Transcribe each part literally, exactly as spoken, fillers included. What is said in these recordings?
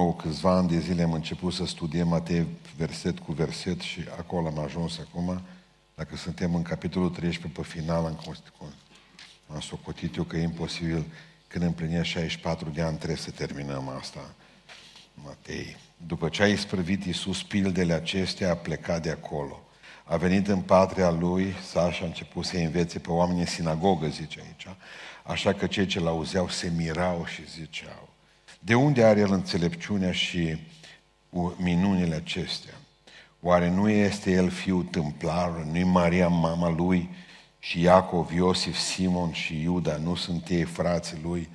urmă câțiva ani de zile am început să studiem Matei verset cu verset și acolo am ajuns acum. Dacă suntem în capitolul treisprezece, pe final, am, am socotit eu că e imposibil, când împlinești șaizeci și patru de ani, trebuie să terminăm asta. Matei. După ce a isprăvit Iisus pildele acestea, a plecat de acolo. A venit în patria lui, s-a și a început să învețe pe oamenii sinagogă, zice aici. Așa că cei ce l-auzeau se mirau și ziceau: de unde are el înțelepciunea și minunile acestea? Oare nu este el fiul tâmplar? Nu-i Maria mama lui? Și Iacov, Iosif, Simon și Iuda nu sunt ei frații lui?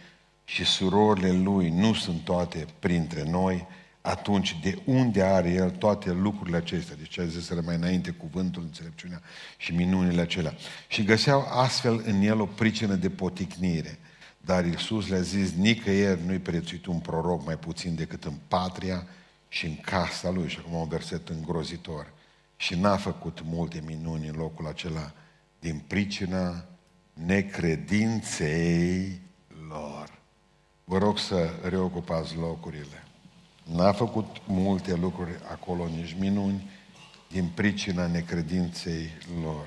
Și surorile lui nu sunt toate printre noi? Atunci de unde are el toate lucrurile acestea? Deci a zis mai înainte cuvântul, înțelepciunea și minunile acelea. Și găseau astfel în el o pricină de poticnire. Dar Iisus le-a zis: nicăieri nu-i prețuit un proroc mai puțin decât în patria și în casa lui. Și acum un verset îngrozitor. Și n-a făcut multe minuni în locul acela din pricina necredinței lor. Vă rog să reocupați locurile. N-a făcut multe lucruri acolo, nici minuni, din pricina necredinței lor.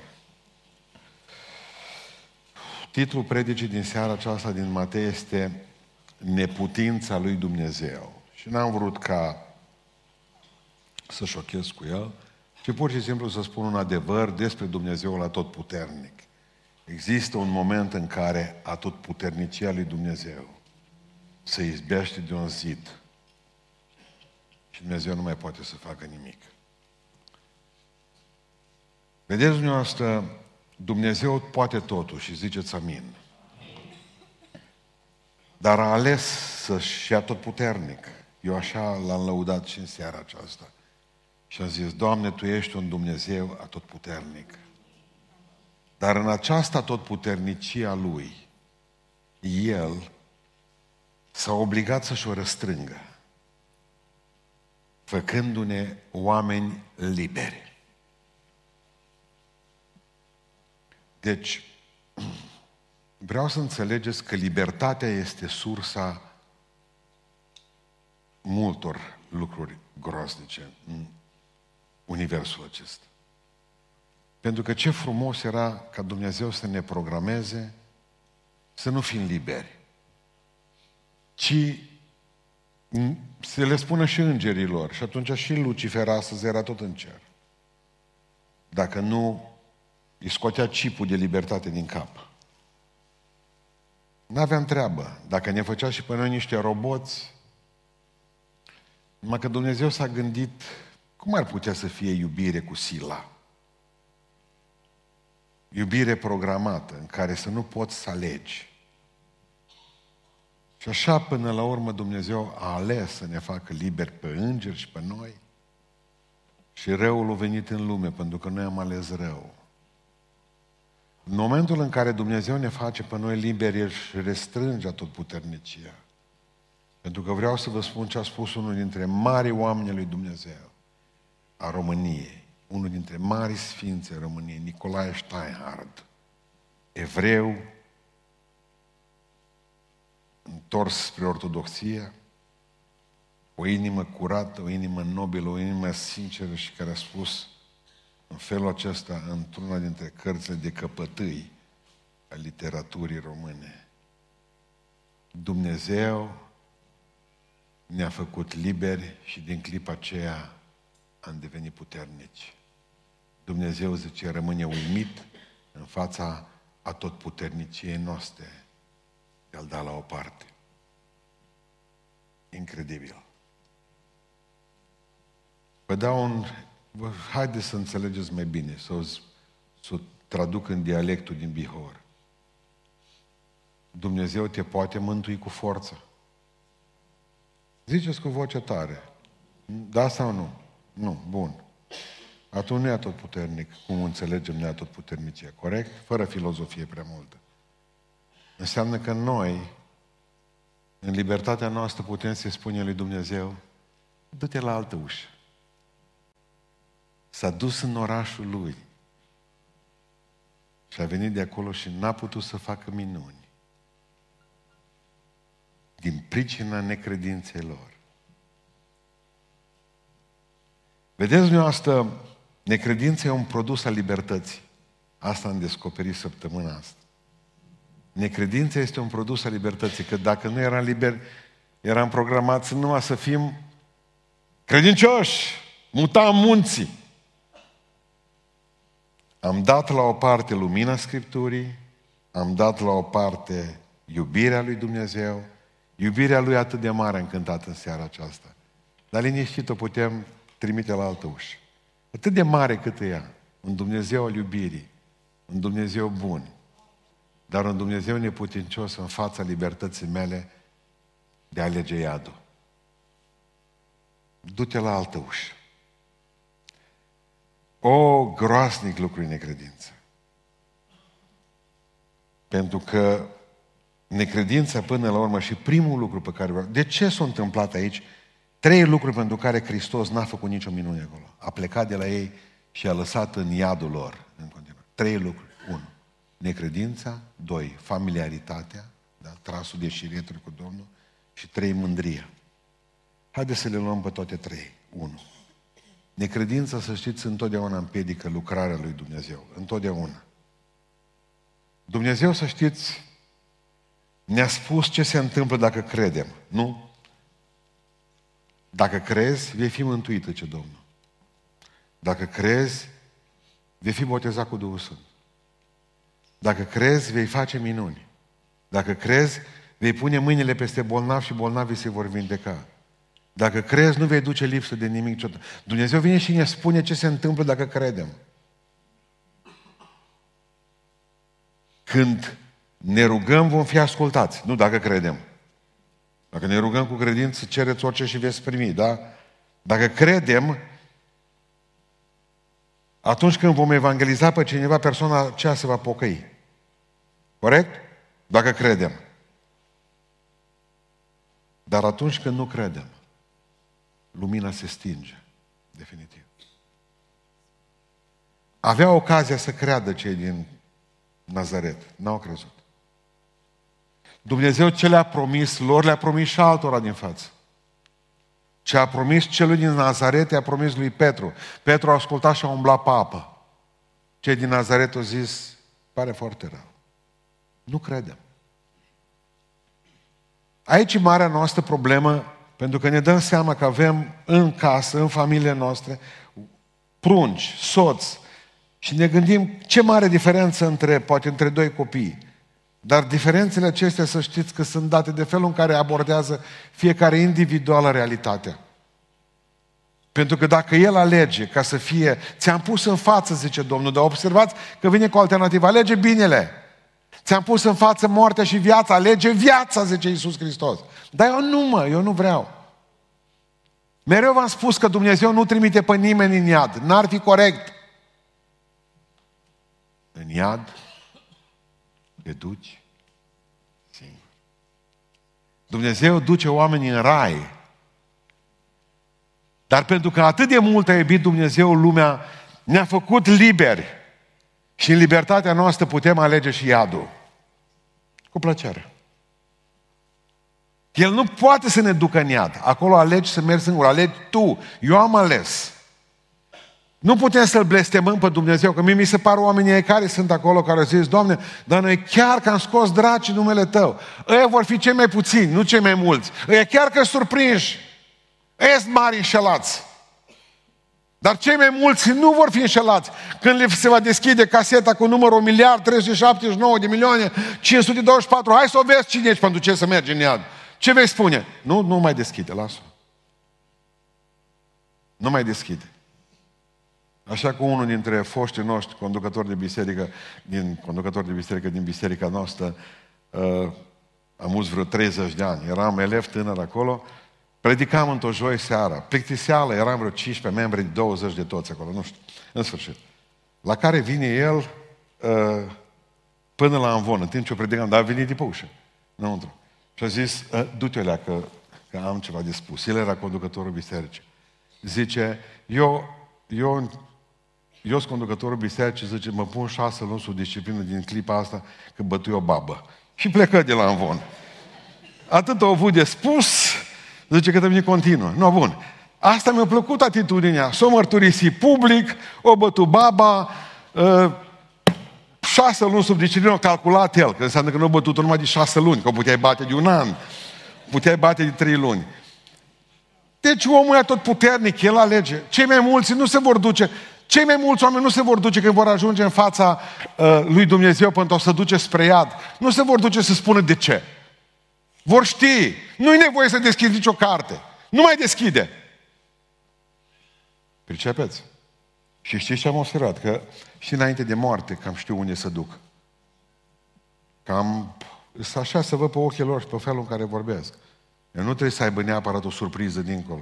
Titlul predicii din seara aceasta din Matei este Neputința lui Dumnezeu. Și n-am vrut ca să șochez cu el, ci pur și simplu să spun un adevăr despre Dumnezeul Atotputernic. Există un moment în care atotputernicia lui Dumnezeu se izbește de un zid și Dumnezeu nu mai poate să facă nimic. Vedeți dumneavoastră, Dumnezeu poate totul și ziceți amin. Dar a ales să-și ia tot puternic. Eu așa l-am lăudat și în seara aceasta. Și am zis: Doamne, Tu ești un Dumnezeu atotputernic. Dar în această atotputernicie a Lui, El s-a obligat să-și o răstrângă, făcându-ne oameni liberi. Deci, vreau să înțelegeți că libertatea este sursa multor lucruri groaznice în universul acesta. Pentru că ce frumos era ca Dumnezeu să ne programeze să nu fim liberi, ci să le spună și îngerilor. Și atunci și Lucifer astăzi era tot în cer. Dacă nu, îi scotea cipul de libertate din cap. N-aveam treabă. Dacă ne făcea și pe noi niște roboți, numai că Dumnezeu s-a gândit cum ar putea să fie iubire cu sila. Iubire programată, în care să nu poți să alegi. Și așa, până la urmă, Dumnezeu a ales să ne facă liberi pe îngeri și pe noi. Și răul a venit în lume, pentru că noi am ales rău. În momentul în care Dumnezeu ne face pe noi liberi, El își restrânge atotputernicia. Pentru că vreau să vă spun ce a spus unul dintre mari oameni lui Dumnezeu a României, unul dintre mari sfinți ai României, Nicolae Steinhardt, evreu, întors spre ortodoxie, o inimă curată, o inimă nobilă, o inimă sinceră, și care a spus în felul acesta, într-una dintre cărțile de căpătâi a literaturii române: Dumnezeu ne-a făcut liberi și din clipa aceea am devenit puternici. Dumnezeu, zice, rămâne uimit în fața atotputerniciei noastre. El da la o parte. Incredibil. Vă dau un... Haideți să înțelegeți mai bine, să o, să o traduc în dialectul din Bihor. Dumnezeu te poate mântui cu forță. Ziceți cu voce tare. Da sau nu? Nu. Bun. Atunci nu e atotputernic, cum înțelegem noi atotputernicia, corect? Fără filozofie prea multă. Înseamnă că noi, în libertatea noastră, putem să-i spunem lui Dumnezeu: du-te la altă ușă. S-a dus în orașul lui și a venit de acolo și n-a putut să facă minuni din pricina necredinței lor. Vedeți dumneavoastră, necredința e un produs al libertății. Asta am descoperit săptămâna asta. Necredința este un produs al libertății, că dacă nu eram liberi, eram programați numai să fim credincioși, mutam munții. Am dat la o parte lumina Scripturii, am dat la o parte iubirea lui Dumnezeu, iubirea lui atât de mare am cântat în seara aceasta. Dar liniștit o putem trimite la altă ușă. Atât de mare cât e ea, un Dumnezeu al iubirii, un Dumnezeu bun, dar un Dumnezeu neputincios în fața libertății mele de a alege iadul. Du-te la altă ușă. O, groasnic lucru e necredința. Pentru că necredința până la urmă și primul lucru pe care vreau... De ce s-a întâmplat aici? Trei lucruri pentru care Hristos n-a făcut nicio minune acolo. A plecat de la ei și a lăsat în iadul lor. În continuare. Trei lucruri. Unu. Necredința. Doi. Familiaritatea. Da? Trasul de șireturi cu Domnul. Și trei. Mândria. Haideți să le luăm pe toate trei. Unu. Necredința, să știți, întotdeauna împiedică lucrarea lui Dumnezeu. Întotdeauna. Dumnezeu, să știți, ne-a spus ce se întâmplă dacă credem. Nu? Dacă crezi, vei fi mântuit, zice Domnul. Dacă crezi, vei fi botezat cu Duhul Sfânt. Dacă crezi, vei face minuni. Dacă crezi, vei pune mâinile peste bolnavi și bolnavii se vor vindeca. Dacă crezi, nu vei duce lipsă de nimic niciodată. Dumnezeu vine și ne spune ce se întâmplă dacă credem. Când ne rugăm, vom fi ascultați. Nu dacă credem. Dacă ne rugăm cu credință, cereți orice și veți primi, da? Dacă credem, atunci când vom evangeliza pe cineva, persoana aceea se va pocăi. Corect? Dacă credem. Dar atunci când nu credem, lumina se stinge, definitiv. Avea ocazia să creadă cei din Nazaret. N-au crezut. Dumnezeu ce le-a promis lor, le-a promis și altora din față. Ce a promis celui din Nazaret, i-a promis lui Petru. Petru a ascultat și a umblat pe apă. Cei din Nazaret au zis, pare foarte rău. Nu credem. Aici e marea noastră problemă. Pentru că ne dăm seama că avem în casă, în familiile noastre, prunci, soți. Și ne gândim ce mare diferență între, poate, între doi copii. Dar diferențele acestea, să știți că sunt date de felul în care abordează fiecare individuală realitatea. Pentru că dacă el alege ca să fie, ți-am pus în față, zice Domnul, dar observați că vine cu alternativă, alege binele. Ți-am pus în față moartea și viața, alege viața, zice Iisus Hristos. Dar eu nu, mă, eu nu vreau. Mereu v-am spus că Dumnezeu nu trimite pe nimeni în iad. N-ar fi corect. În iad te duci singur. Dumnezeu duce oamenii în rai. Dar pentru că atât de mult a iubit Dumnezeu lumea, ne-a făcut liberi. Și în libertatea noastră putem alege și iadul. Cu plăcere. El nu poate să ne ducă în iad. Acolo alegi să mergi singur, alegi tu. Eu am ales. Nu putem să-L blestemăm pe Dumnezeu, că mie mi se par oamenii care sunt acolo, care au zis, Doamne, dar noi chiar că am scos dracii numele Tău. Ei vor fi cei mai puțini, nu cei mai mulți. Ei chiar că-s surprinși. Ei sunt mari înșelați. Dar cei mai mulți nu vor fi înșelați când le se va deschide caseta cu numărul un miliard trei sute șaptezeci și nouă de milioane cinci sute douăzeci și patru. Hai să o vezi cine ești, pentru ce să mergi în iad. Ce vei spune? Nu, nu mai deschide, las-o. Nu mai deschide. Așa cum unul dintre foștii noștri conducători de biserică, din conducător de biserică din biserica noastră, uh, am avut vreo treizeci de ani, eram elev tânăr acolo, predicam într-o joi seara, plictiseală, eram vreo cincisprezece membri, douăzeci de toți acolo, nu știu, în sfârșit. La care vine el uh, până la amvon, în timp ce o predicam, dar a venit de pe ușă, înăuntru. Și a zis, du-te alea, că, că am ceva de spus. El era conducătorul bisericii. Zice, eu, eu, eu sunt conducătorul bisericii, zice, mă pun șase luni sub disciplină din clipa asta, că bătui o babă. Și plecă de la amvon. Atât au avut de spus, zice, că te vine continuă. Nu, bun. Asta mi-a plăcut atitudinea. S-o mărturisi public, o bătu baba, uh, șase luni sub disciplină, o calculat el, că înseamnă că nu a bătut numai de șase luni, că o puteai bate de un an, puteai bate de trei luni. Deci omul e tot puternic, el alege. Cei mai mulți nu se vor duce, cei mai mulți oameni nu se vor duce când vor ajunge în fața uh, lui Dumnezeu, pentru o să duce spre iad. Nu se vor duce să spună de ce. Vor ști. Nu-i nevoie să deschizi nicio carte. Nu mai deschide. Pricepeți? Și știți ce am observat? Că și înainte de moarte cam știu unde să duc. Cam așa să văd pe ochii lor și pe felul în care vorbesc. Eu nu trebuie să aibă neapărat o surpriză dincolo.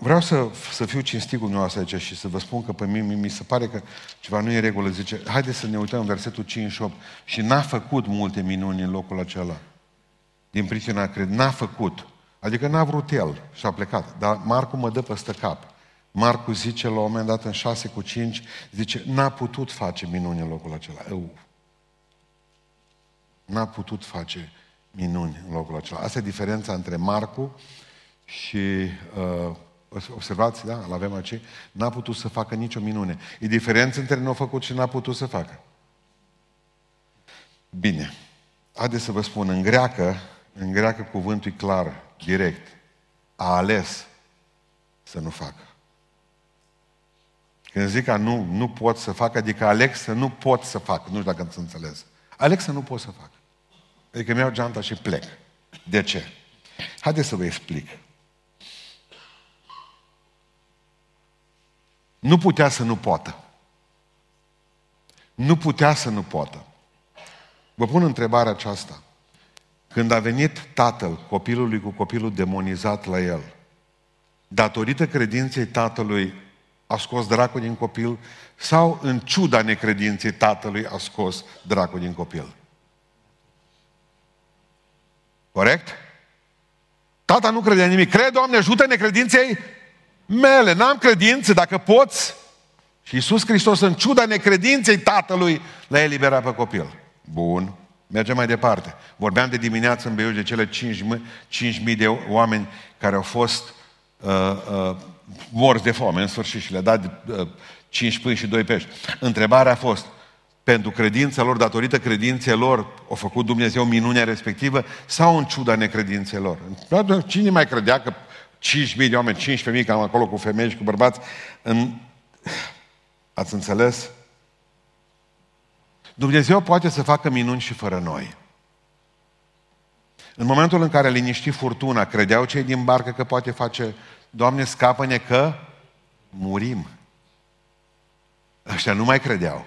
Vreau să, să fiu cinstit cu dumneavoastră aici și să vă spun că pe mine mi se pare că ceva nu e în regulă. Zice, haideți să ne uităm în versetul cinci și opt. Și n-a făcut multe minuni în locul acela. Din pricina cred, n-a făcut. Adică n-a vrut el și a plecat. Dar Marcu mă dă peste cap. Marcu zice la un moment dat în șase cu cinci, zice, n-a putut face minuni în locul acela. Eu. N-a putut face minuni în locul acela. Asta e diferența între Marcu și... Uh, observați, da? L-avem aici. N-a putut să facă nicio minune. E diferența între n-a făcut și n-a putut să facă. Bine. Haideți să vă spun, în greacă, în greacă cuvântul e clar, direct. A ales să nu facă. Când zic că nu, nu pot să fac, adică aleg să nu pot să fac. Nu știu dacă îți înțeles. Aleg să nu pot să fac. Adică mi-au geanta și plec. De ce? Haideți să vă explic. Nu putea să nu poată. Nu putea să nu poată. Vă pun întrebarea aceasta. Când a venit tatăl copilului cu copilul demonizat la el, datorită credinței tatălui a scos dracul din copil sau în ciuda necredinței tatălui a scos dracul din copil? Corect? Tata nu credea nimic. Cred, Doamne, ajută necredinței mele. N-am credință, dacă poți. Și Iisus Hristos, în ciuda necredinței tatălui, l-a eliberat pe copil. Bun. Mergem mai departe. Vorbeam de dimineață în Beiuș de cele cinci mii de oameni care au fost uh, uh, morți de foame, în sfârșit, și le-a dat uh, cinci pâini și doi pești. Întrebarea a fost, pentru credința lor, datorită credinței lor, a făcut Dumnezeu minunea respectivă sau în ciuda necredinței lor? Cine mai credea că cinci mii de oameni, cincisprezece mii, cam acolo cu femei și cu bărbați, în... ați înțeles? Dumnezeu poate să facă minuni și fără noi. În momentul în care liniști furtuna, credeau cei din barcă că poate face, Doamne, scapă-ne că murim. Ăștia nu mai credeau.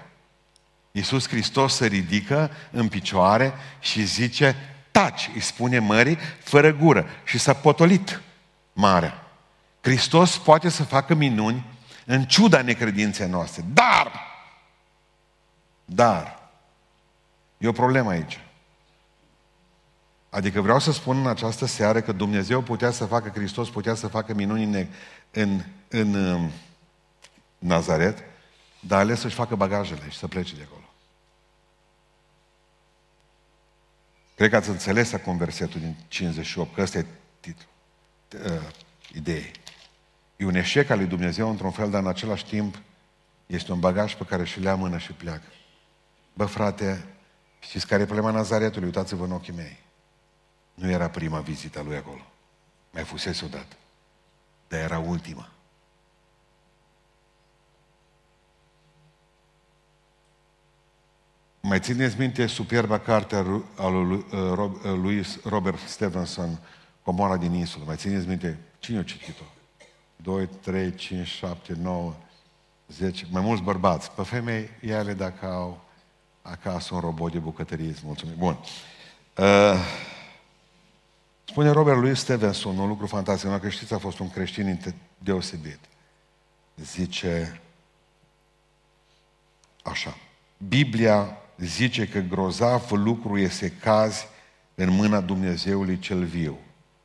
Iisus Hristos se ridică în picioare și zice, taci, îi spune mării, fără gură. Și s-a potolit marea. Hristos poate să facă minuni în ciuda necredinței noastre. Dar, dar, e o problemă aici. Adică vreau să spun în această seară că Dumnezeu putea să facă, Hristos putea să facă minuni în, în, în, în Nazaret, dar a ales să-și facă bagajele și să plece de acolo. Cred că ați înțeles acum versetul din cincizeci și opt, că ăsta e titlul uh, ideii. E un eșec al lui Dumnezeu într-un fel, dar în același timp este un bagaj pe care și-l ia mână și pleacă. Bă, frate, știți care e problema Nazaretului? Uitați-vă în ochii mei. Nu era prima vizită lui acolo. Mai fusese odată. Dar era ultima. Mai țineți minte superba carte a lui Louis Robert Stevenson, Comoara din insulă. Mai țineți minte? Cine a citit-o? doi, trei, cinci, șapte, nouă, zece. Mai mulți bărbați. Pe femei, ele dacă au acasă un robot de bucătărie, îți mulțumim. Bun. Uh, spune Robert Louis Stevenson un lucru fantastic. Dacă știți, a fost un creștin deosebit. Zice așa. Biblia zice că grozav lucru e să cazi în mâna Dumnezeului cel viu.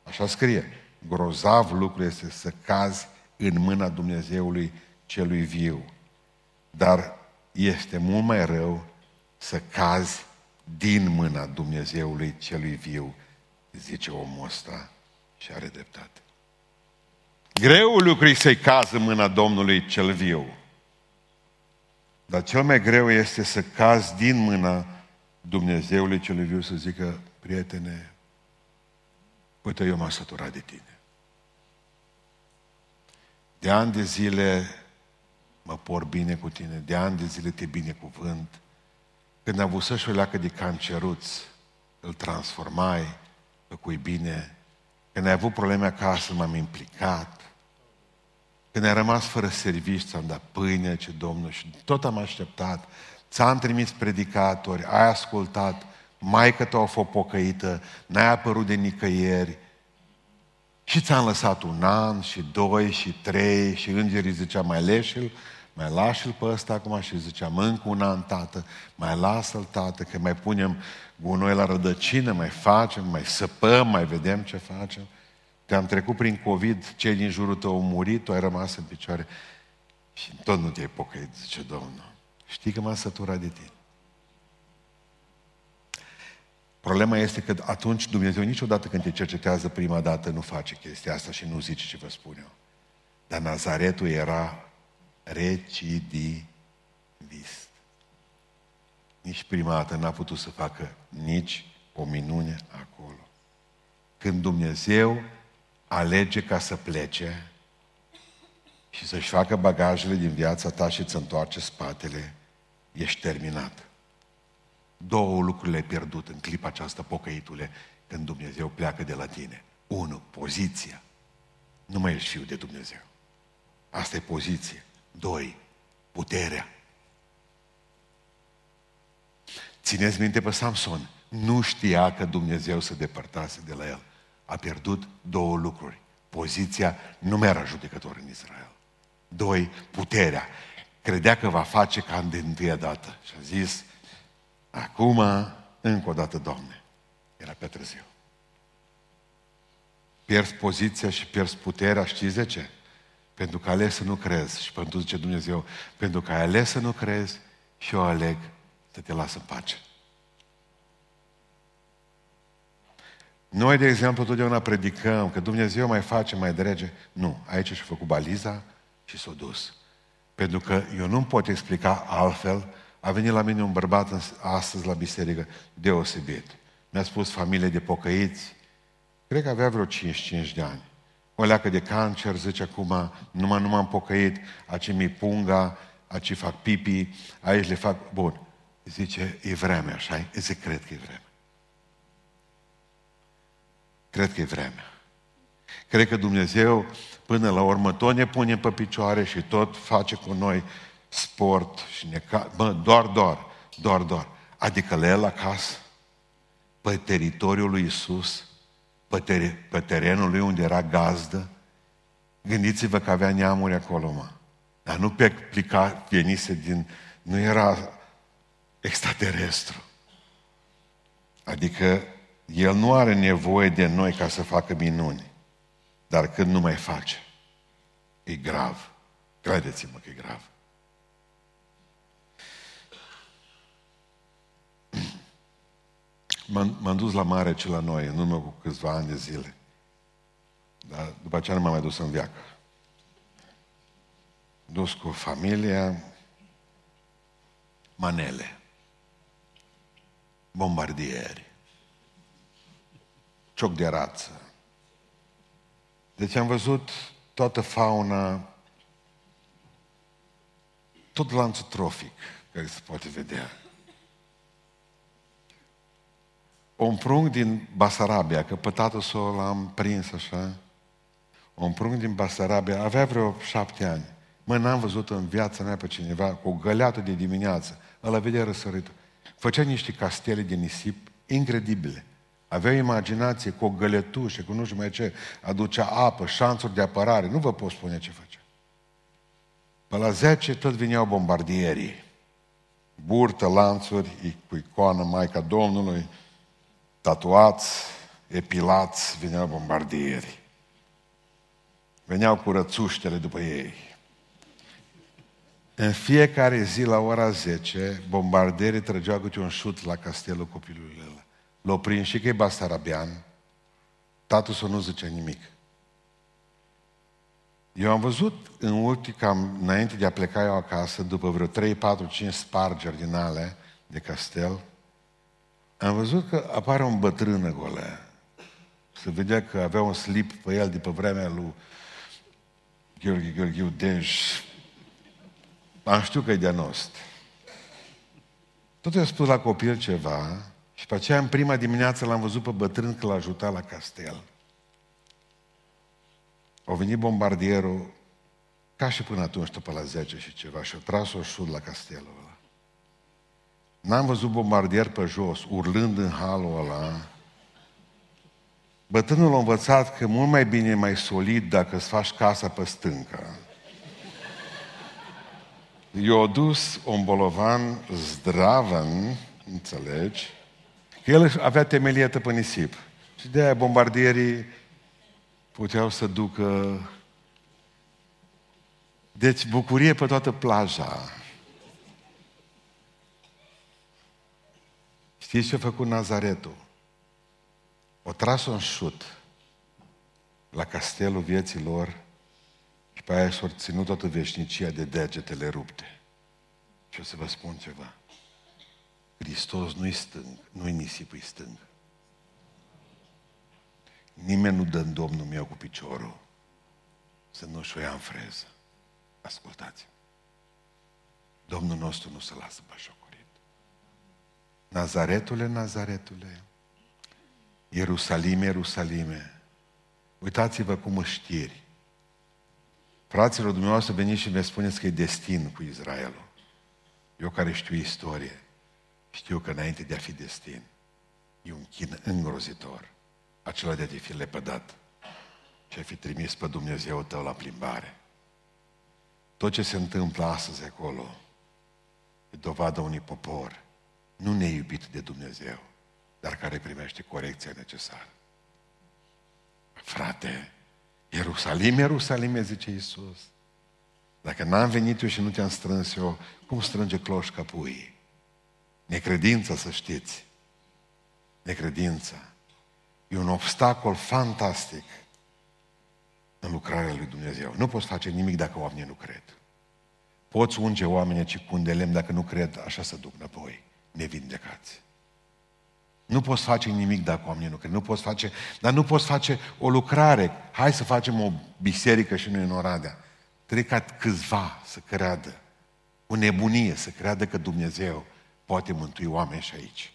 Așa scrie. Grozav lucru este să cazi în mâna Dumnezeului celui viu. Dar este mult mai rău să cazi din mâna Dumnezeului celui viu zice omul ăsta și are dreptate. Greul lucru să-i cază în mâna Domnului cel viu. Dar cel mai greu este să cazi din mâna Dumnezeului cel viu să zică, prietene, uite, eu m-am săturat de tine. De ani de zile mă por bine cu tine, de ani de zile te binecuvânt. Când avusășul leacă de canceruț, îl transformai, făcui bine. Când ai avut probleme acasă, m-am implicat. Când ai rămas fără servici, ți-am dat pâine, ce Domnul, și tot am așteptat. Ți-am trimis predicatori, ai ascultat, maică ta a fost pocăită, n-ai apărut de nicăieri. Și ți-am lăsat un an, și doi, și trei, și îngerii zicea, mai leși-l, mai lași-l pe ăsta acum, și ziceam, încă un an, tată, mai lasă-l, tată, că mai punem gunoi la rădăcină, mai facem, mai săpăm, mai vedem ce facem. Te-am trecut prin COVID, cei din jurul tău au murit, tu ai rămas în picioare și tot nu te-ai pocăit, zice Domnul. Știi că m-am săturat de tine. Problema este că atunci Dumnezeu niciodată când te cercetează prima dată nu face chestia asta și nu zice ce vă spun eu. Dar Nazaretul era recidivist. Nici prima dată n-a putut să facă nici o minune acolo. Când Dumnezeu alege ca să plece și să-și facă bagajele din viața ta și îți întoarce spatele, ești terminat. Două lucruri le-ai pierdut în clipa aceasta, pocăitule, când Dumnezeu pleacă de la tine. Unu, poziția. Nu mai ești fiul de Dumnezeu. Asta e poziție. Doi, puterea. Țineți minte pe Samson. Nu știa că Dumnezeu se depărtase de la el. A pierdut două lucruri. Poziția, nu mai era judecător în Israel. Doi, puterea. Credea că va face ca de întâia dată. Și a zis, acum, încă o dată, Doamne, era pe târziu. Pierzi poziția și pierzi puterea, știți de ce? Pentru că ai ales să nu crezi. Și pentru, zice Dumnezeu, pentru că ai ales să nu crezi și eu aleg să te las în pace. Noi, de exemplu, totdeauna predicăm că Dumnezeu mai face, mai drege. Nu, aici și-a făcut baliza și s-a dus. Pentru că eu nu-mi pot explica altfel. A venit la mine un bărbat astăzi la biserică, deosebit. Mi-a spus, familie de pocăiți, cred că avea vreo cincizeci și cinci de ani. O leacă de cancer, zice acum, numai nu m-am pocăit, aici mi-i punga, aici fac pipi, aici le fac... Bun, zice, e vremea, așa-i? Zice, cred că e vremea. Cred că e vremea. Cred că Dumnezeu, până la urmă, tot ne pune pe picioare și tot face cu noi sport și ne ca... Bă, doar, doar, doar, doar. Adică le ia la casă, pe teritoriul lui Iisus, pe, ter- pe terenul lui unde era gazdă. Gândiți-vă că avea neamuri acolo, mă. Dar nu pe plica venise din... Nu era extraterestru. Adică el nu are nevoie de noi ca să facă minuni. Dar când nu mai face, e grav. Credeți-mă că e grav. M-am, m-am dus la mare ce la noi, în urmă cu câțiva ani de zile. Dar după aceea nu m-am mai dus în veacă. Dus cu familia, manele, bombardieri, cioc de rață. Deci am văzut toată fauna, tot lanțul trofic care se poate vedea. Un prunc din Basarabia, că pe tatăl său l-am prins așa, un prunc din Basarabia, avea vreo șapte ani. Mă, n-am văzut în viața mea pe cineva cu o găleată de dimineață. Ăla vedea răsăritul. Făcea niște castele de nisip incredibile. Avea imaginație cu o găletușă, cu nu știu mai ce, aducea apă, șanțuri de apărare. Nu vă pot spune ce făcea. Pe la zece tot veneau bombardierii. Burtă, lanțuri, cu icoană Maica Domnului, tatuați, epilați, veneau bombardieri. Veneau cu rățuștele după ei. În fiecare zi, la ora zece, bombardierii trăgeau câte un șut la castelul copilului ăla. L-au prins și că e basarabian, Tatăl să nu zice nimic. Eu am văzut în ultima, înainte de a pleca eu acasă, după vreo trei, patru, cinci spargeri din ale de castel, am văzut că apare un bătrân acolo. Se vedea că avea un slip pe el de pe vremea lui Gheorghe Gheorghiu Dej. Am știut că e de-a nostru. Tot i-a spus la copil ceva și pe aceea în prima dimineață l-am văzut pe bătrân că l-a ajutat la castel. Au venit bombardierul ca și până atunci, după la zece și ceva, și-a tras-o șut la castelul ăla. N-am văzut bombardier pe jos, urlând în halul ăla. Bătrânul a învățat că mult mai bine e mai solid dacă îți faci casa pe stâncă. I-a dus un bolovan zdravăn, înțelegi, că el avea temelietă pe nisip. Și de-aia bombardierii puteau să ducă... Deci bucurie pe toată plaja. Știți ce a făcut Nazaretul? O tras-o în șut la castelul vieții lor și pe aia s-au ținut toată veșnicia de degetele rupte. Și o să vă spun ceva. Hristos nu-i stâng, nu-i nisipul, stâng. Nimeni nu dă în Domnul meu cu piciorul să nu-și o ia în freză. Ascultați. Domnul nostru nu se lasă bășocorit. Nazaretule, Nazaretule, Ierusalime, Ierusalime, uitați-vă cum își știri. Fraților dumneavoastră, veniți și mi-ați spuneți că e destin cu Israelul. Eu care știu istorie, știu că înainte de a fi destin, e un chin îngrozitor, acela de a te fi lepădat și a fi trimis pe Dumnezeu tău la plimbare. Tot ce se întâmplă astăzi acolo e dovadă unui popor nu neiubit de Dumnezeu, dar care primește corecția necesară. Frate, Ierusalim, Ierusalime, zice Iisus, dacă n-am venit eu și nu te-am strâns eu, cum strânge cloșca puii? Necredința, să știți. Necredința e un obstacol fantastic în lucrarea lui Dumnezeu. Nu poți face nimic dacă oamenii nu cred. Poți unge oamenii ci cu un de lemn, dacă nu cred, așa se duc înapoi, nevindecați. Nu poți face nimic dacă oamenii nu cred. Nu poți face, dar nu poți face o lucrare. Hai să facem o biserică și noi în Oradea. Trebuie ca câțiva să creadă, o nebunie să creadă că Dumnezeu poate mântui oameni și aici.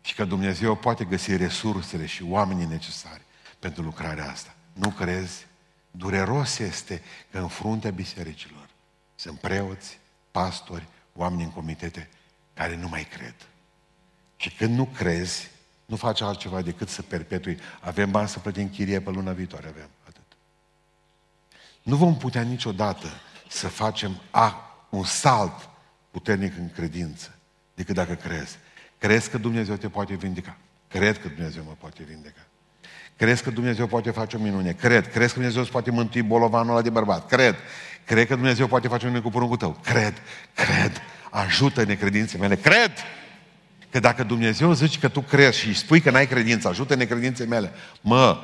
Și că Dumnezeu poate găsi resursele și oamenii necesari pentru lucrarea asta. Nu crezi? Dureros este că în fruntea bisericilor sunt preoți, pastori, oameni în comitete care nu mai cred. Și când nu crezi, nu faci altceva decât să perpetui. Avem bani să plătim chirie pe luna viitoare, avem atât. Nu vom putea niciodată să facem a, un salt puternic în credință decât dacă crezi. Crezi că Dumnezeu te poate vindeca? Cred că Dumnezeu mă poate vindeca. Crezi că Dumnezeu poate face o minune? Cred. Crezi că Dumnezeu îți poate mântui bolovanul ăla de bărbat? Cred. Cred că Dumnezeu poate face o minune cu poruncul tău? Cred. Cred. Ajută-ne credințele mele. Cred. Că dacă Dumnezeu zice că tu crezi și îi spui că n-ai credință, ajută-ne credințe mele, mă,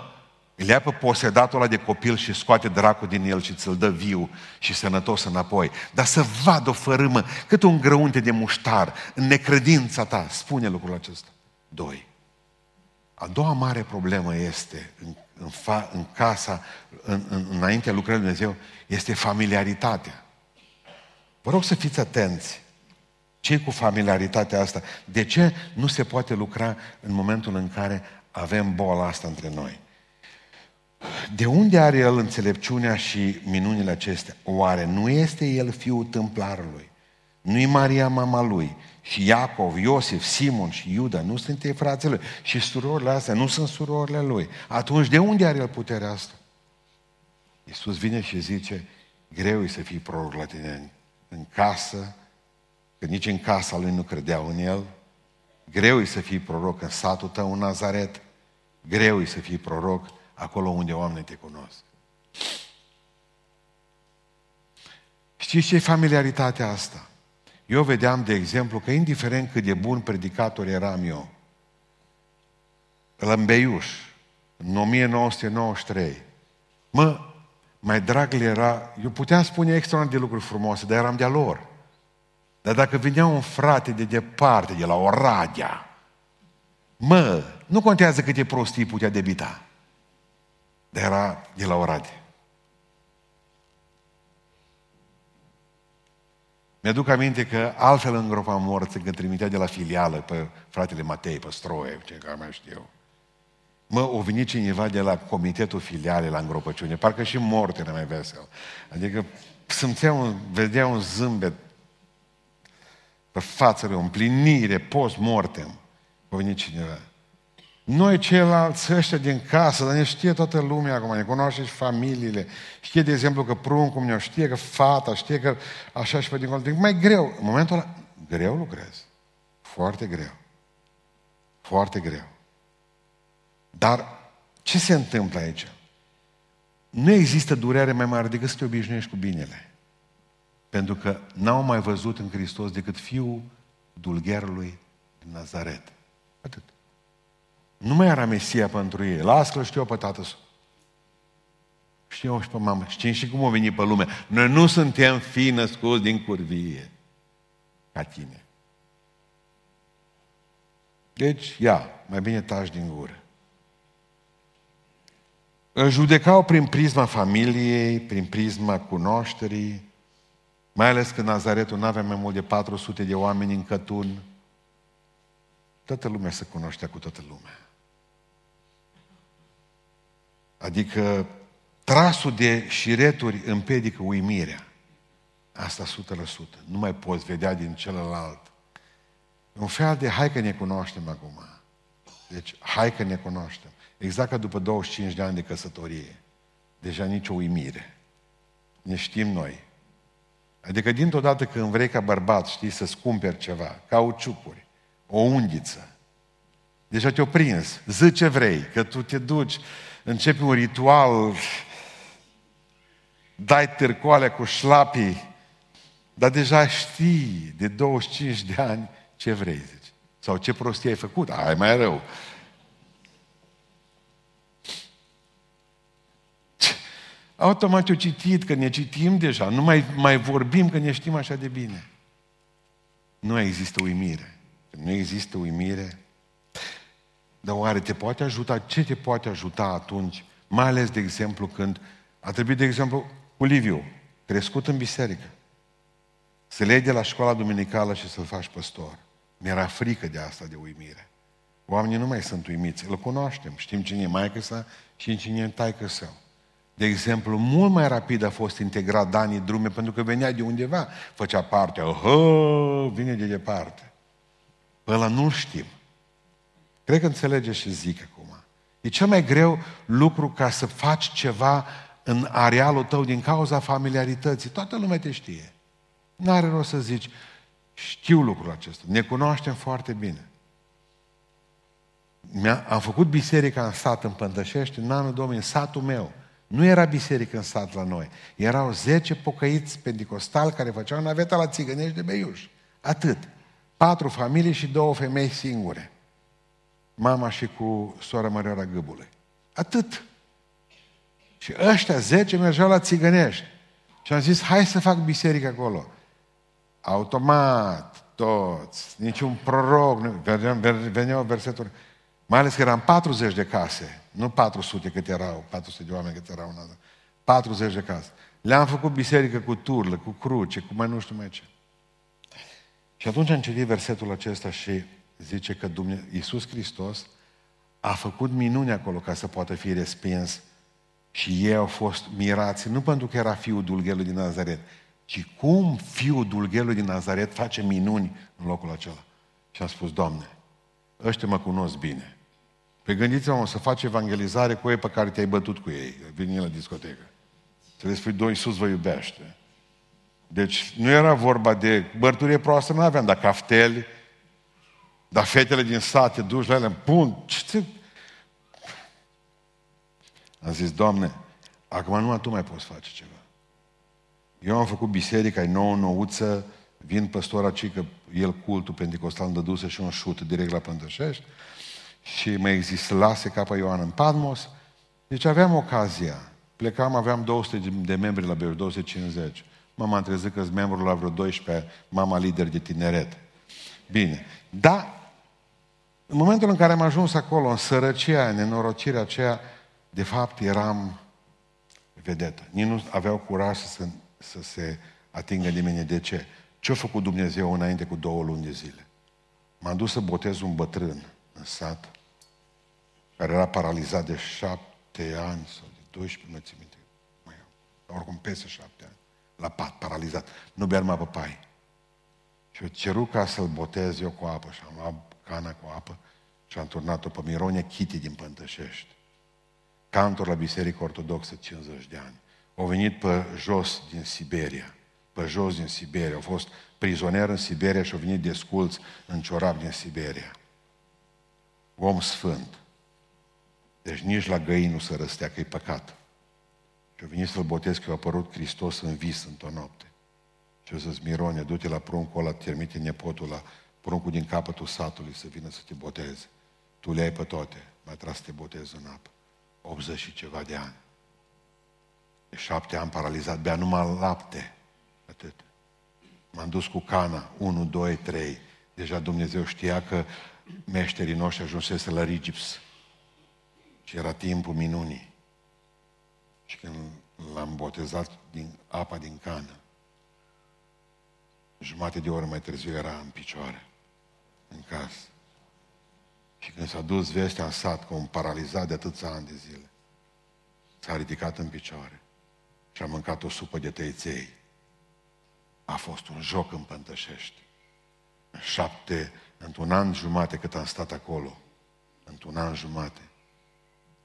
îl ia pe posedatul ăla de copil și scoate dracul din el și ți-l dă viu și sănătos înapoi. Dar să vadă o fărâmă, cât un grăunte de muștar, în necredința ta, spune lucrul acesta. Doi. A doua mare problemă este, în, în, fa, în casa, în, în, înaintea lucrării lui Dumnezeu, este familiaritatea. Vă rog să fiți atenți. Ce cu familiaritatea asta? De ce nu se poate lucra în momentul în care avem boala asta între noi? De unde are el înțelepciunea și minunile acestea? Oare nu este el fiul tâmplarului? Nu-i Maria mama lui? Și Iacov, Iosif, Simon și Iuda nu sunt ei frații lui? Și surorile astea nu sunt surorile lui? Atunci de unde are el puterea asta? Iisus vine și zice, greu e să fii proroc la tine în casă, că nici în casa lui nu credeau în el. Greu e să fii proroc în satul tău, în Nazaret. Greu e să fii proroc acolo unde oamenii te cunosc. Știți ce e familiaritatea asta? Eu vedeam, de exemplu, că indiferent cât de bun predicator eram eu, în Beiuș, în o mie nouă sute nouăzeci și trei. Mă, mai drag le era, eu puteam spune extraordinar de lucruri frumoase, dar eram de-a lor. Dar dacă vinea un frate de departe, de la Oradea, mă, nu contează câte prostii putea debita, dar era de la Oradea. Mi-aduc aminte că altfel îngropam morți când trimitea de la filială pe fratele Matei, pe Stroie, ce care mai știu. Mă, o vine cineva de la comitetul filiale la îngropăciune, parcă și morte ne mai vesel. Adică simțea un, vedea un zâmbet pe față, o împlinire post-mortem. O vine cineva. Noi ceilalți ăștia din casă, dar ne știe toată lumea acum, ne cunoaște și familiile. Știe, de exemplu, că pruncul meu, știe că fata, știe că așa și pe dincolo. Mai greu, în momentul ăla, greu lucrez. Foarte greu. Foarte greu. Dar ce se întâmplă aici? Nu există durere mai mare decât să te obișnuiești cu binele. Pentru că n-au mai văzut în Hristos decât fiul dulgherului din Nazaret. Atât. Nu mai era Mesia pentru ei. Las-l, știu pe tatăl. Știu eu și pe mamă. Știu și cum o veni pe lume. Noi nu suntem fii născuți din curvie ca tine. Deci, ia, mai bine taci din gură. Îl judecau prin prisma familiei, prin prisma cunoașterii, mai ales că Nazaretul n-avea mai mult de patru sute de oameni în cătun. Toată lumea se cunoștea cu toată lumea. Adică trasul de șireturi împiedică uimirea. Asta o sută la sută. Nu mai poți vedea din celălalt. Un fel de hai că ne cunoaștem acum. Deci hai că ne cunoaștem. Exact ca după douăzeci și cinci de ani de căsătorie. Deja nicio uimire. Ne știm noi. Adică dintr-o dată când vrei ca bărbat, știi, să-ți cumperi ceva, cauciucuri, o unghiță. Deja te-o prins. Zi ce vrei, că tu te duci, începi un ritual, dai târcoale cu șlapii, dar deja știi de douăzeci și cinci de ani ce vrei, zici. Sau ce prostie ai făcut, ai mai rău. Automat eu citit, că ne citim deja, nu mai, mai vorbim, că ne știm așa de bine. Nu există uimire. Nu există uimire. Dar oare te poate ajuta? Ce te poate ajuta atunci? Mai ales, de exemplu, când a trebuit, de exemplu, cu Liviu, crescut în biserică, să le iei de la școala duminicală și să-l faci păstor. Mi-era frică de asta, de uimire. Oamenii nu mai sunt uimiți. Îl cunoaștem. Știm cine e maică sa și cine e taică său. De exemplu, mult mai rapid a fost integrat Dani Drume, pentru că venea de undeva, făcea parte. Oho, vine de departe. Pe ăla nu-l știm. Cred că înțelegeți ce zic acum. E cel mai greu lucru ca să faci ceva în arealul tău din cauza familiarității. Toată lumea te știe. N-are rost să zici, știu lucrul acesta, ne cunoaștem foarte bine. Am făcut biserica în sat, în Păntășești, în anul două mii, în satul meu. Nu era biserică în sat la noi. Erau zece pocăiți pentecostali care făceau naveta la Țigănești de Beiuș. Atât. Patru familii și două femei singure. Mama și cu sora Mărioara Gâbule. Atât. Și ăștia zece mergeau la Țigănești. Și am zis, hai să fac biserică acolo. Automat, toți, niciun proroc, veneau versetul. Mai ales că eram patruzeci de case, nu patru sute cât erau, patru sute de oameni cât erau, patruzeci de case. Le-am făcut biserică cu turlă, cu cruce, cu mai nu știu mai ce. Și atunci am citit versetul acesta și zice că Dumnezeu, Iisus Hristos a făcut minuni acolo ca să poată fi respins și ei au fost mirați, nu pentru că era fiul dulghelului din Nazaret, ci cum fiul dulghelului din Nazaret face minuni în locul acela. Și am spus, Doamne, ăștia mă cunosc bine. Păi gândiți-vă, o să faci evangelizare cu ei pe care te-ai bătut cu ei, veni la discotecă. Să le spui, Doamne, Iisus vă iubește. Deci nu era vorba de mărturie proastă, nu aveam, dar cafteli, dar fetele din sat, te duci la ele, pun, ce am zis, Doamne, acum numai Tu mai poți face ceva. Eu am făcut biserica, e nouă, nouță, vin păstora, ci că el cultul pentecostal îmi dăduse și un șut direct la Pântășești și mă exilase ca pe Ioan în Patmos. Deci aveam ocazia. Plecam, aveam două sute de membri la Beiuș, două sute cincizeci. Mama am trezit că-s membru la vreo doisprezece, mama lider de tineret. Bine. Dar în momentul în care am ajuns acolo, în sărăcia, în nenorocirea aceea, de fapt eram vedetă. Nici nu aveau curaj să se, să se atingă de mine. De ce? Ce-a făcut Dumnezeu înainte cu două luni de zile? M-am dus să botez un bătrân în sat, care era paralizat de șapte ani sau de doisprezece, nu țin minte, mai am, oricum peste șapte ani, la pat, paralizat, nu bea numai păpai. Și eu ceru ca să-l botez eu cu apă și am luat cana cu apă și am turnat-o pe Mironie Chite din Păntășești, cantor la Biserică Ortodoxă, cincizeci de ani. Au venit pe jos din Siberia, pe jos din Siberia, au fost prizonier în Siberia și au venit desculți în ciorap din Siberia. Om sfânt. Deci nici la găini nu se răstea, că e păcat. Și au venit să-l botez, că a apărut Hristos în vis într-o noapte. Și au zis, Mirone, du-te la pruncul ăla, trimite nepotul la pruncul din capătul satului să vină să te boteze. Tu le ai pe toate, mai trebuie să te botezi în apă. optzeci și ceva de ani. De șapte ani paralizat, bea numai lapte. Atât. M-am dus cu cana, unu, doi, trei. Deja Dumnezeu știa că meșterii noștri ajunsese la Rigips. Și era timpul minunii. Și când l-am botezat din apa din cană, jumate de oră mai târziu era în picioare, în casă. Și când s-a dus vestea în sat, că un paralizat de atâția ani de zile, s-a ridicat în picioare și a mâncat o supă de tăiței. A fost un joc în Pântășești. În șapte, într-un an jumate cât am stat acolo, într-un an jumate,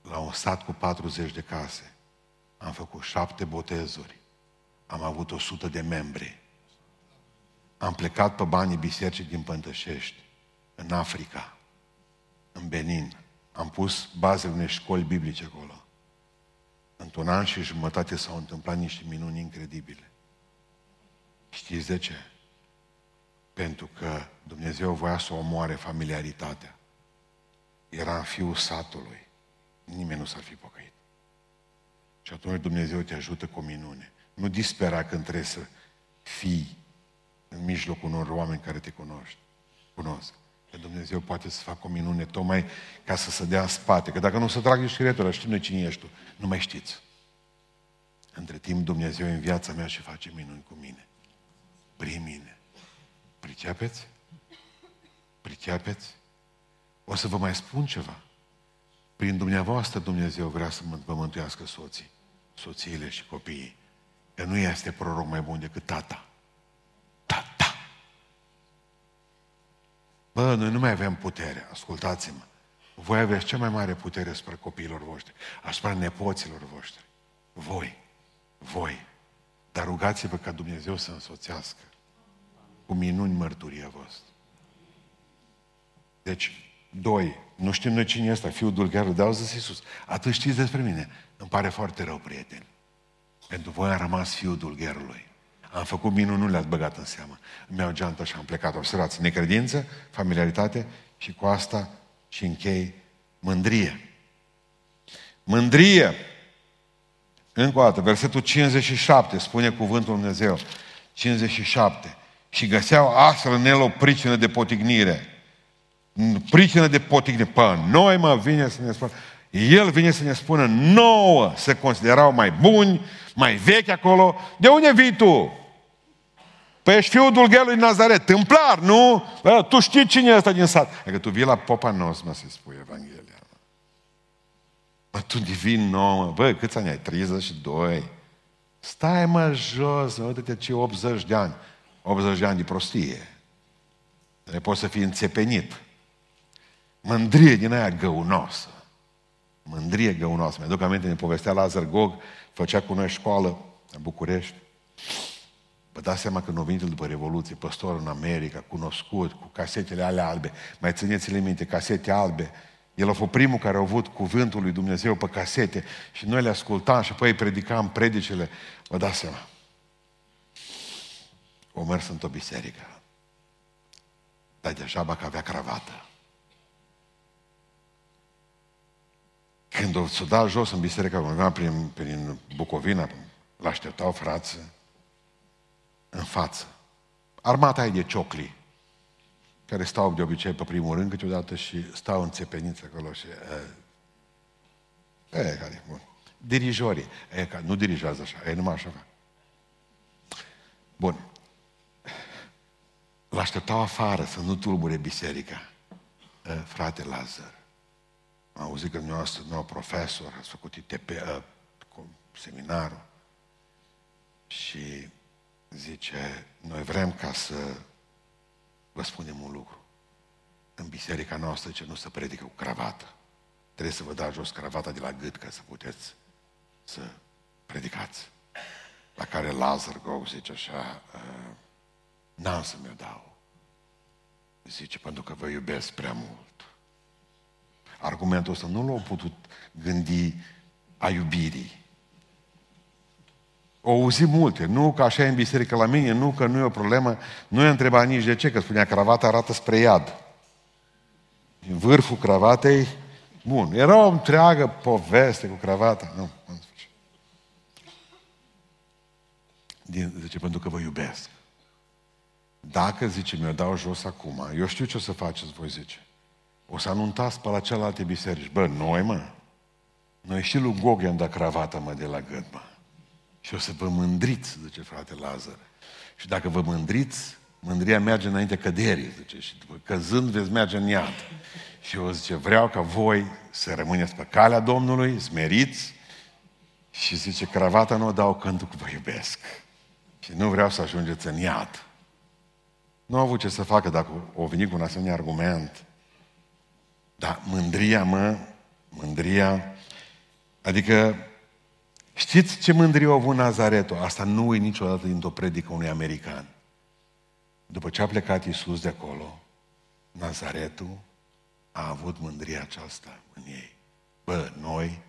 la un sat cu patruzeci de case, am făcut șapte botezuri, am avut o sută de membri, am plecat pe banii bisericii din Pântășești, în Africa, în Benin, am pus bazele unei școli biblice acolo. Într-un an și jumătate s-au întâmplat niște minuni incredibile. Știți de ce? Pentru că Dumnezeu voia să omoare familiaritatea. Era fiul satului. Nimeni nu s-ar fi pocăit. Și atunci Dumnezeu te ajută cu o minune. Nu dispera când trebuie să fii în mijlocul unor oameni care te cunoști, cunosc. Că Dumnezeu poate să facă o minune tocmai ca să se dea în spate. Că dacă nu se trag nici creietul, știm noi cine ești tu. Nu mai știți. Între timp Dumnezeu e în viața mea și face minuni cu mine. Prin mine. Pricepeți? Pricepeți? O să vă mai spun ceva. Prin dumneavoastră Dumnezeu vrea să vă mântuiască soții, soțiile și copiii. Că nu este proroc mai bun decât tata. Tata! Bă, noi nu mai avem putere, ascultați-mă. Voi aveți cea mai mare putere asupra copiilor voștri, asupra nepoților voștri. Voi, voi. Dar rugați-vă ca Dumnezeu să însoțească cu minuni mărturia voastră. Deci, doi, nu știm noi cine e ăsta, fiul dulgherului, dar au zis Iisus, atât știți despre mine. Îmi pare foarte rău, prieteni. Pentru voi am rămas fiul dulgherului. Am făcut minuni, nu le-ați băgat în seamă. Îmi iau geanta și am plecat. Observați, necredință, familiaritate și cu asta și închei mândrie. Mândrie! Încă o dată, versetul cincizeci și șapte, spune cuvântul Dumnezeu. cincizeci și șapte. Și găseau astfel în el o pricină de potignire. Pricină de potignire. Pă, noi mă vine să ne spună. El vine să ne spună nouă, se considerau mai buni, mai vechi acolo. De unde vii tu? Păi ești fiul dulgherului Nazaret. Tâmplar, nu? Bă, tu știi cine e ăsta din sat. Adică tu vii la popa nostru, mă, să-i spui Evanghelia. Mă, tu divin nouă, mă. Bă, câți ani ai? treizeci și doi. Stai, mă, jos, mă, uite-te ce optzeci de ani. optzeci de ani de prostie. Ne poți să fii înțepenit. Mândrie din aia găunoasă. Mândrie găunoasă. Mi-aduc aminte, ne povestea Lazar Gog, făcea cu noi școală în București. Vă dați seama că novintul după Revoluție, păstor în America, cunoscut, cu casetele alea albe. Mai țineți-le minte, casete albe. El a fost primul care a avut cuvântul lui Dumnezeu pe casete și noi le ascultam și apoi îi predicam predicele. Vă dați seama. O mers într-o biserică. Dar deja bacă avea cravată. Când o s-o da jos în biserica, undeva prin, prin Bucovina, l-așteptau frață în față. Armata e de ciocli, care stau de obicei pe primul rând câteodată și stau în țepeniță acolo și... E, care bun. Dirijorii. E, care, nu dirijează așa, e numai așa. Bun. L-așteptau afară să nu tulbure biserica. E, frate Lazar, am auzit că dumneavoastră, nou profesor, ați făcut I T P, e, seminarul, și zice, noi vrem ca să vă spunem un lucru. În biserica noastră, ce nu se predică cu cravată. Trebuie să vă dați jos cravata de la gât ca să puteți să predicați. La care Lazar Gog zice așa, n-am să mi-o dau. Zice, pentru că vă iubesc prea mult. Argumentul ăsta nu l-au putut gândi a iubirii. O auzi multe, nu că așa e în biserică la mine, nu că nu e o problemă, nu i-a întrebat nici de ce, că spunea cravata arată spre iad. În vârful cravatei, bun, era o întreagă poveste cu cravata. Nu, în sfârșit. Din, zice, pentru că vă iubesc. Dacă, zice, mi-o dau jos acum, eu știu ce o să faceți voi, zice. O să anunțați pe la celelalte biserici. Bă, noi, mă, noi și lui Gog i-am dat cravata, mă, de la gât, mă. Și o să vă mândriți, zice frate Lazar. Și dacă vă mândriți, mândria merge înainte căderii, zice. Și după căzând veți merge în iad. Și eu, zice, vreau ca voi să rămâneți pe calea Domnului, smeriți. Și zice, cravata nu o dau când vă iubesc. Și nu vreau să ajungeți în iad. Nu au avut ce să facă dacă o veni cu un asemenea argument. Dar mândria, mă, mândria, adică... Știți ce mândrie a avut Nazaretul? Asta nu e niciodată dintr-o predică unui american. După ce a plecat Iisus de acolo, Nazaretul a avut mândria aceasta în ei. Bă, noi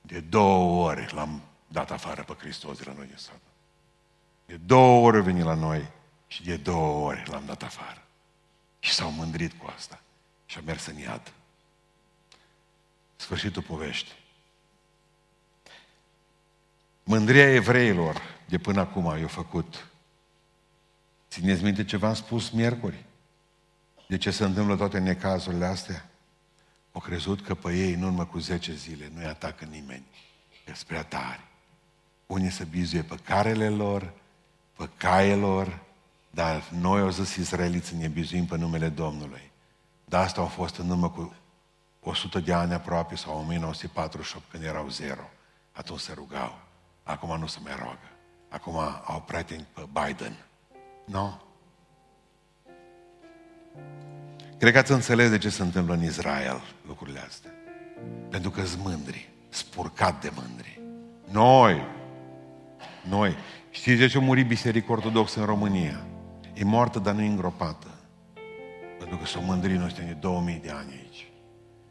de două ori l-am dat afară pe Hristos de la noi din sat. De două ori a venit la noi și de două ori l-am dat afară. Și s-au mândrit cu asta. Și a mers în iad. Sfârșitul poveștii. Mândria evreilor de până acum i-a făcut. Țineți minte ce v-am spus miercuri? De ce se întâmplă toate necazurile astea? Au crezut că pe ei în urmă cu zece zile nu-i atacă nimeni, că-s prea tari. Unii se bizuie pe carele lor, pe cailor, dar noi, au zis israeliții, ne bizuim pe numele Domnului. Dar asta au fost în urmă cu o sută de ani aproape sau o mie nouă sute patruzeci și opt, când erau zero. Atunci se rugau. Acum nu se mai roagă. Acum au prieteni pe Biden. Nu? Cred că ați înțeles de ce se întâmplă în Israel lucrurile astea. Pentru că sunt mândri. Spurcat de mândri. Noi! Noi! Știți de ce a murit Biserica Ortodoxă în România? E moartă, dar nu e îngropată. Pentru că s-o mândri noi de două mii de ani aici.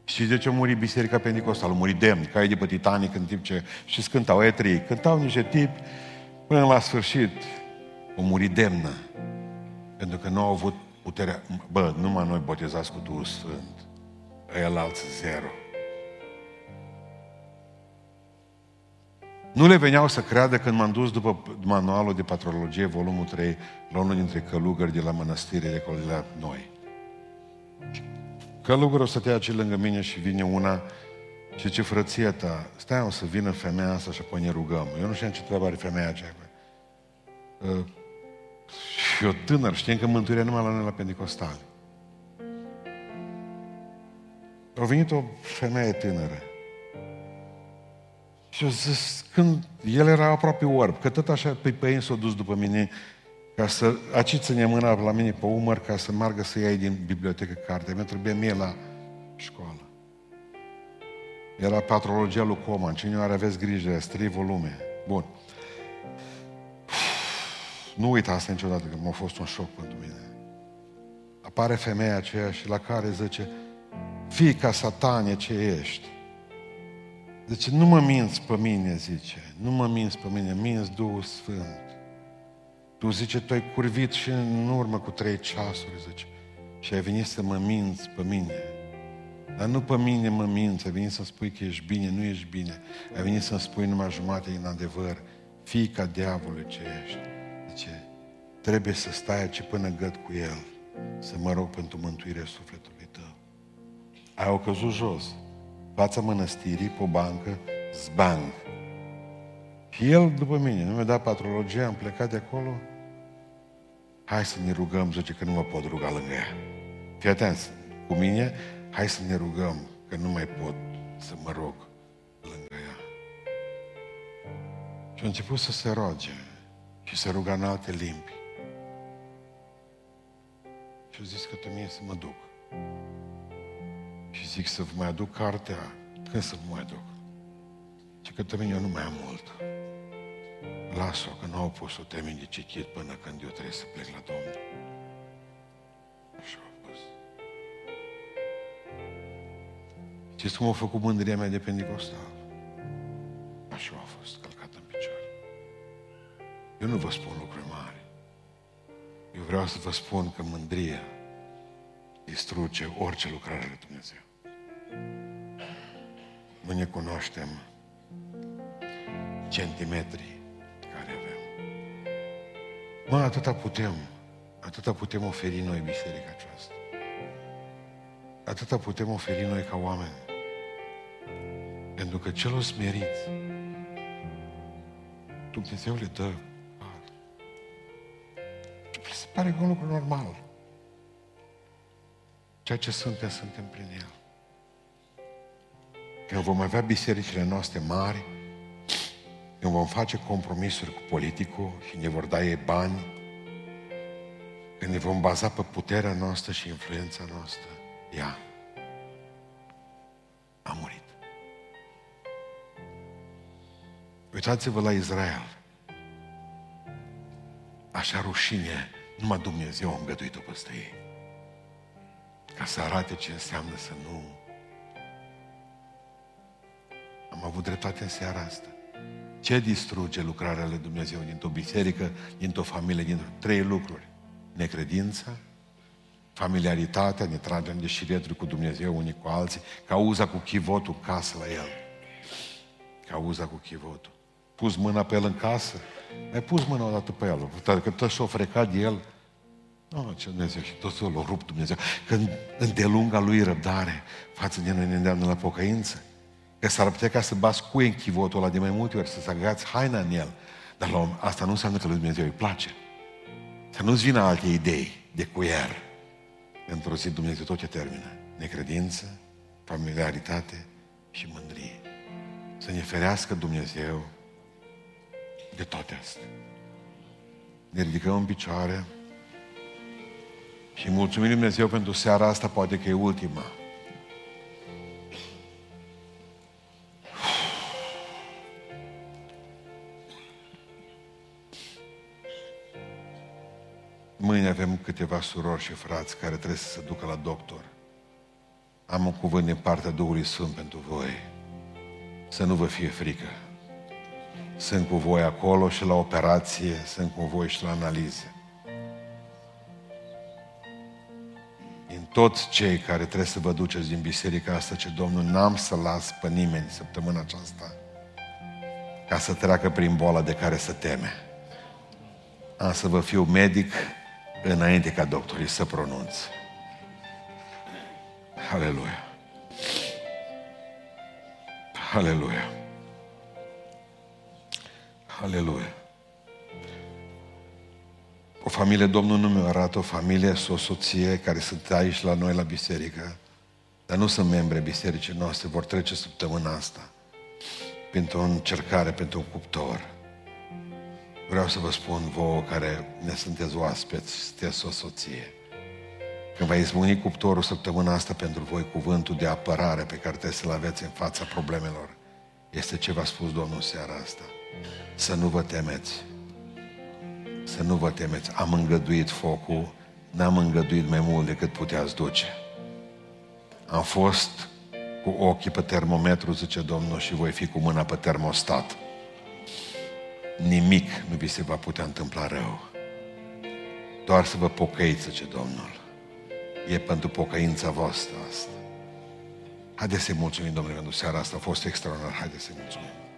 Știți de ce a murit Biserica Pentecostală? A murit demn, ca ei de pe Titanic, în timp ce... Știți, cântau etrii, cântau niște tipi, până la sfârșit a murit demnă. Pentru că nu au avut puterea... Bă, numai noi botezați cu Duhul Sfânt. El alți zero. Nu le veneau să creadă când m-am dus după manualul de patrologie, volumul trei, la unul dintre călugări de la mănăstire, de acolo, de la noi. Călugărul stătea aici lângă mine și vine una și zice, frăție ta, stai o să vină femeia asta și apoi ne rugăm. Eu nu știam ce treabă are femeia aceea. Uh, și eu tânăr, știam că mântuirea numai la noi la Pentecostale. A venit o femeie tânără. Și eu zis, când el era aproape orb, că tot așa pe păin s-a dus după mine, ca să, aici ține mâna la mine pe umăr ca să meargă să iei din bibliotecă cartea. Mi-a trebuit mie la școală. Era patrologia lui Coman. Cine are, aveți grijă de asta, trei volume. Bun. Nu uita asta niciodată, că m-a fost un șoc pentru mine. Apare femeia aceea și la care zice, fiica satane ce ești. Zice, nu mă minți pe mine, zice. Nu mă minți pe mine, minți Duhul Sfânt. Tu, zice, tu ai curvit și în urmă cu trei ceasuri, zice, și ai venit să mă minți pe mine. Dar nu pe mine mă minți, ai venit să-mi spui că ești bine, nu ești bine. Ai venit să-mi spui numai jumate în adevăr, fiica diavolului ce ești. Zice, trebuie să stai aici până gât cu el, să mă rog pentru mântuirea sufletului tău. Ai o căzut jos, fața mănăstirii, pe o bancă, zbang. Și el după mine, nu mi-a dat patrologia, am plecat de acolo. Hai să ne rugăm, zice, că nu mă pot ruga lângă ea. Fii atent cu mine, hai să ne rugăm, că nu mai pot să mă rog lângă ea. Și a început să se roage și să ruga în alte limbi. Și a zis că tu mie să mă duc. Și zic să vă mai aduc cartea, când să vă mai aduc? Și că tămâni eu nu mai am mult. Las-o, că nu au pus să termin de citit până când eu trebuie să plec la Domnul. Așa a fost. Știți cum a făcut mândria mea de pentecostal? Așa a fost călcată în picioare. Eu nu vă spun lucruri mari. Eu vreau să vă spun că mândria distruge orice lucrare de Dumnezeu. Nu ne cunoaștem centimetri care avem. Mă, atâta putem, atâta putem oferi noi biserica aceasta. Atâta putem oferi noi ca oameni. Pentru că celor smeriți, Dumnezeu le dă har. Se pare că e un lucru normal. Ceea ce suntem, suntem prin El. Când vom avea bisericile noastre mari, când vom face compromisuri cu politicul și ne vor da ei bani, când ne vom baza pe puterea noastră și influența noastră, ea a murit. Uitați-vă la Israel. Așa rușine numai Dumnezeu a îngăduit-o peste ei. Ca să arate ce înseamnă să nu... Am avut dreptate în seara asta. Ce distruge lucrarea lui Dumnezeu dintr-o biserică, dintr-o familie, dintr-o... Trei lucruri. Necredința, familiaritatea, ne tragem de șireturi cu Dumnezeu unii cu alții, cauza cu chivotul în casă la el. Cauza cu chivotul. Pus mâna pe el în casă? Ai pus mâna odată pe el. Că tot și-o frecat de el. Nu, oh, ce Dumnezeu, și tot o l-a rupt Dumnezeu. Când îndelunga lui răbdare față de noi ne îndeamnă la pocăință. Că s-ar putea ca să bați cuie în chivotul ăla de mai multe ori, să se agați haina în el. Dar la om, asta nu înseamnă că lui Dumnezeu îi place. Să nu-ți vină alte idei de cuier. Într-o zi Dumnezeu tot ce termină. Necredință, familiaritate și mândrie. Să ne ferească Dumnezeu de toate astea. Ne ridicăm în picioare și mulțumim lui Dumnezeu pentru seara asta, poate că e ultima. Mâine avem câteva surori și frați care trebuie să se ducă la doctor. Am un cuvânt din partea Duhului Sfânt pentru voi. Să nu vă fie frică. Sunt cu voi acolo și la operație, sunt cu voi și la analize. Din toți cei care trebuie să vă duceți din biserica asta, ce Domnul, n-am să las pe nimeni săptămâna aceasta ca să treacă prin boala de care se teme. Am să vă fiu medic înainte ca doctorii să pronunț. Aleluia! Aleluia! Aleluia! O familie, Domnul nu mi-a arată o familie, o soție care sunt aici la noi la biserică, dar nu sunt membre bisericii noastre, vor trece săptămâna asta pentru o încercare, pentru un cuptor. Vreau să vă spun vouă care ne sunteți oaspeți, sunteți o soție. Când va izbucni cuptorul săptămâna asta pentru voi, cuvântul de apărare pe care trebuie să-l aveți în fața problemelor, este ce v-a spus Domnul seara asta. Să nu vă temeți. Să nu vă temeți. Am îngăduit focul, n-am îngăduit mai mult decât puteați duce. Am fost cu ochii pe termometru, zice Domnul, și voi fi cu mâna pe termostat. Nimic nu vi se va putea întâmpla rău. Doar să vă pocăiți, zice Domnul. E pentru pocăința voastră asta. Haideți să-i mulțumim, Domnule, pentru seara asta. A fost extraordinar. Haideți să-i mulțumim.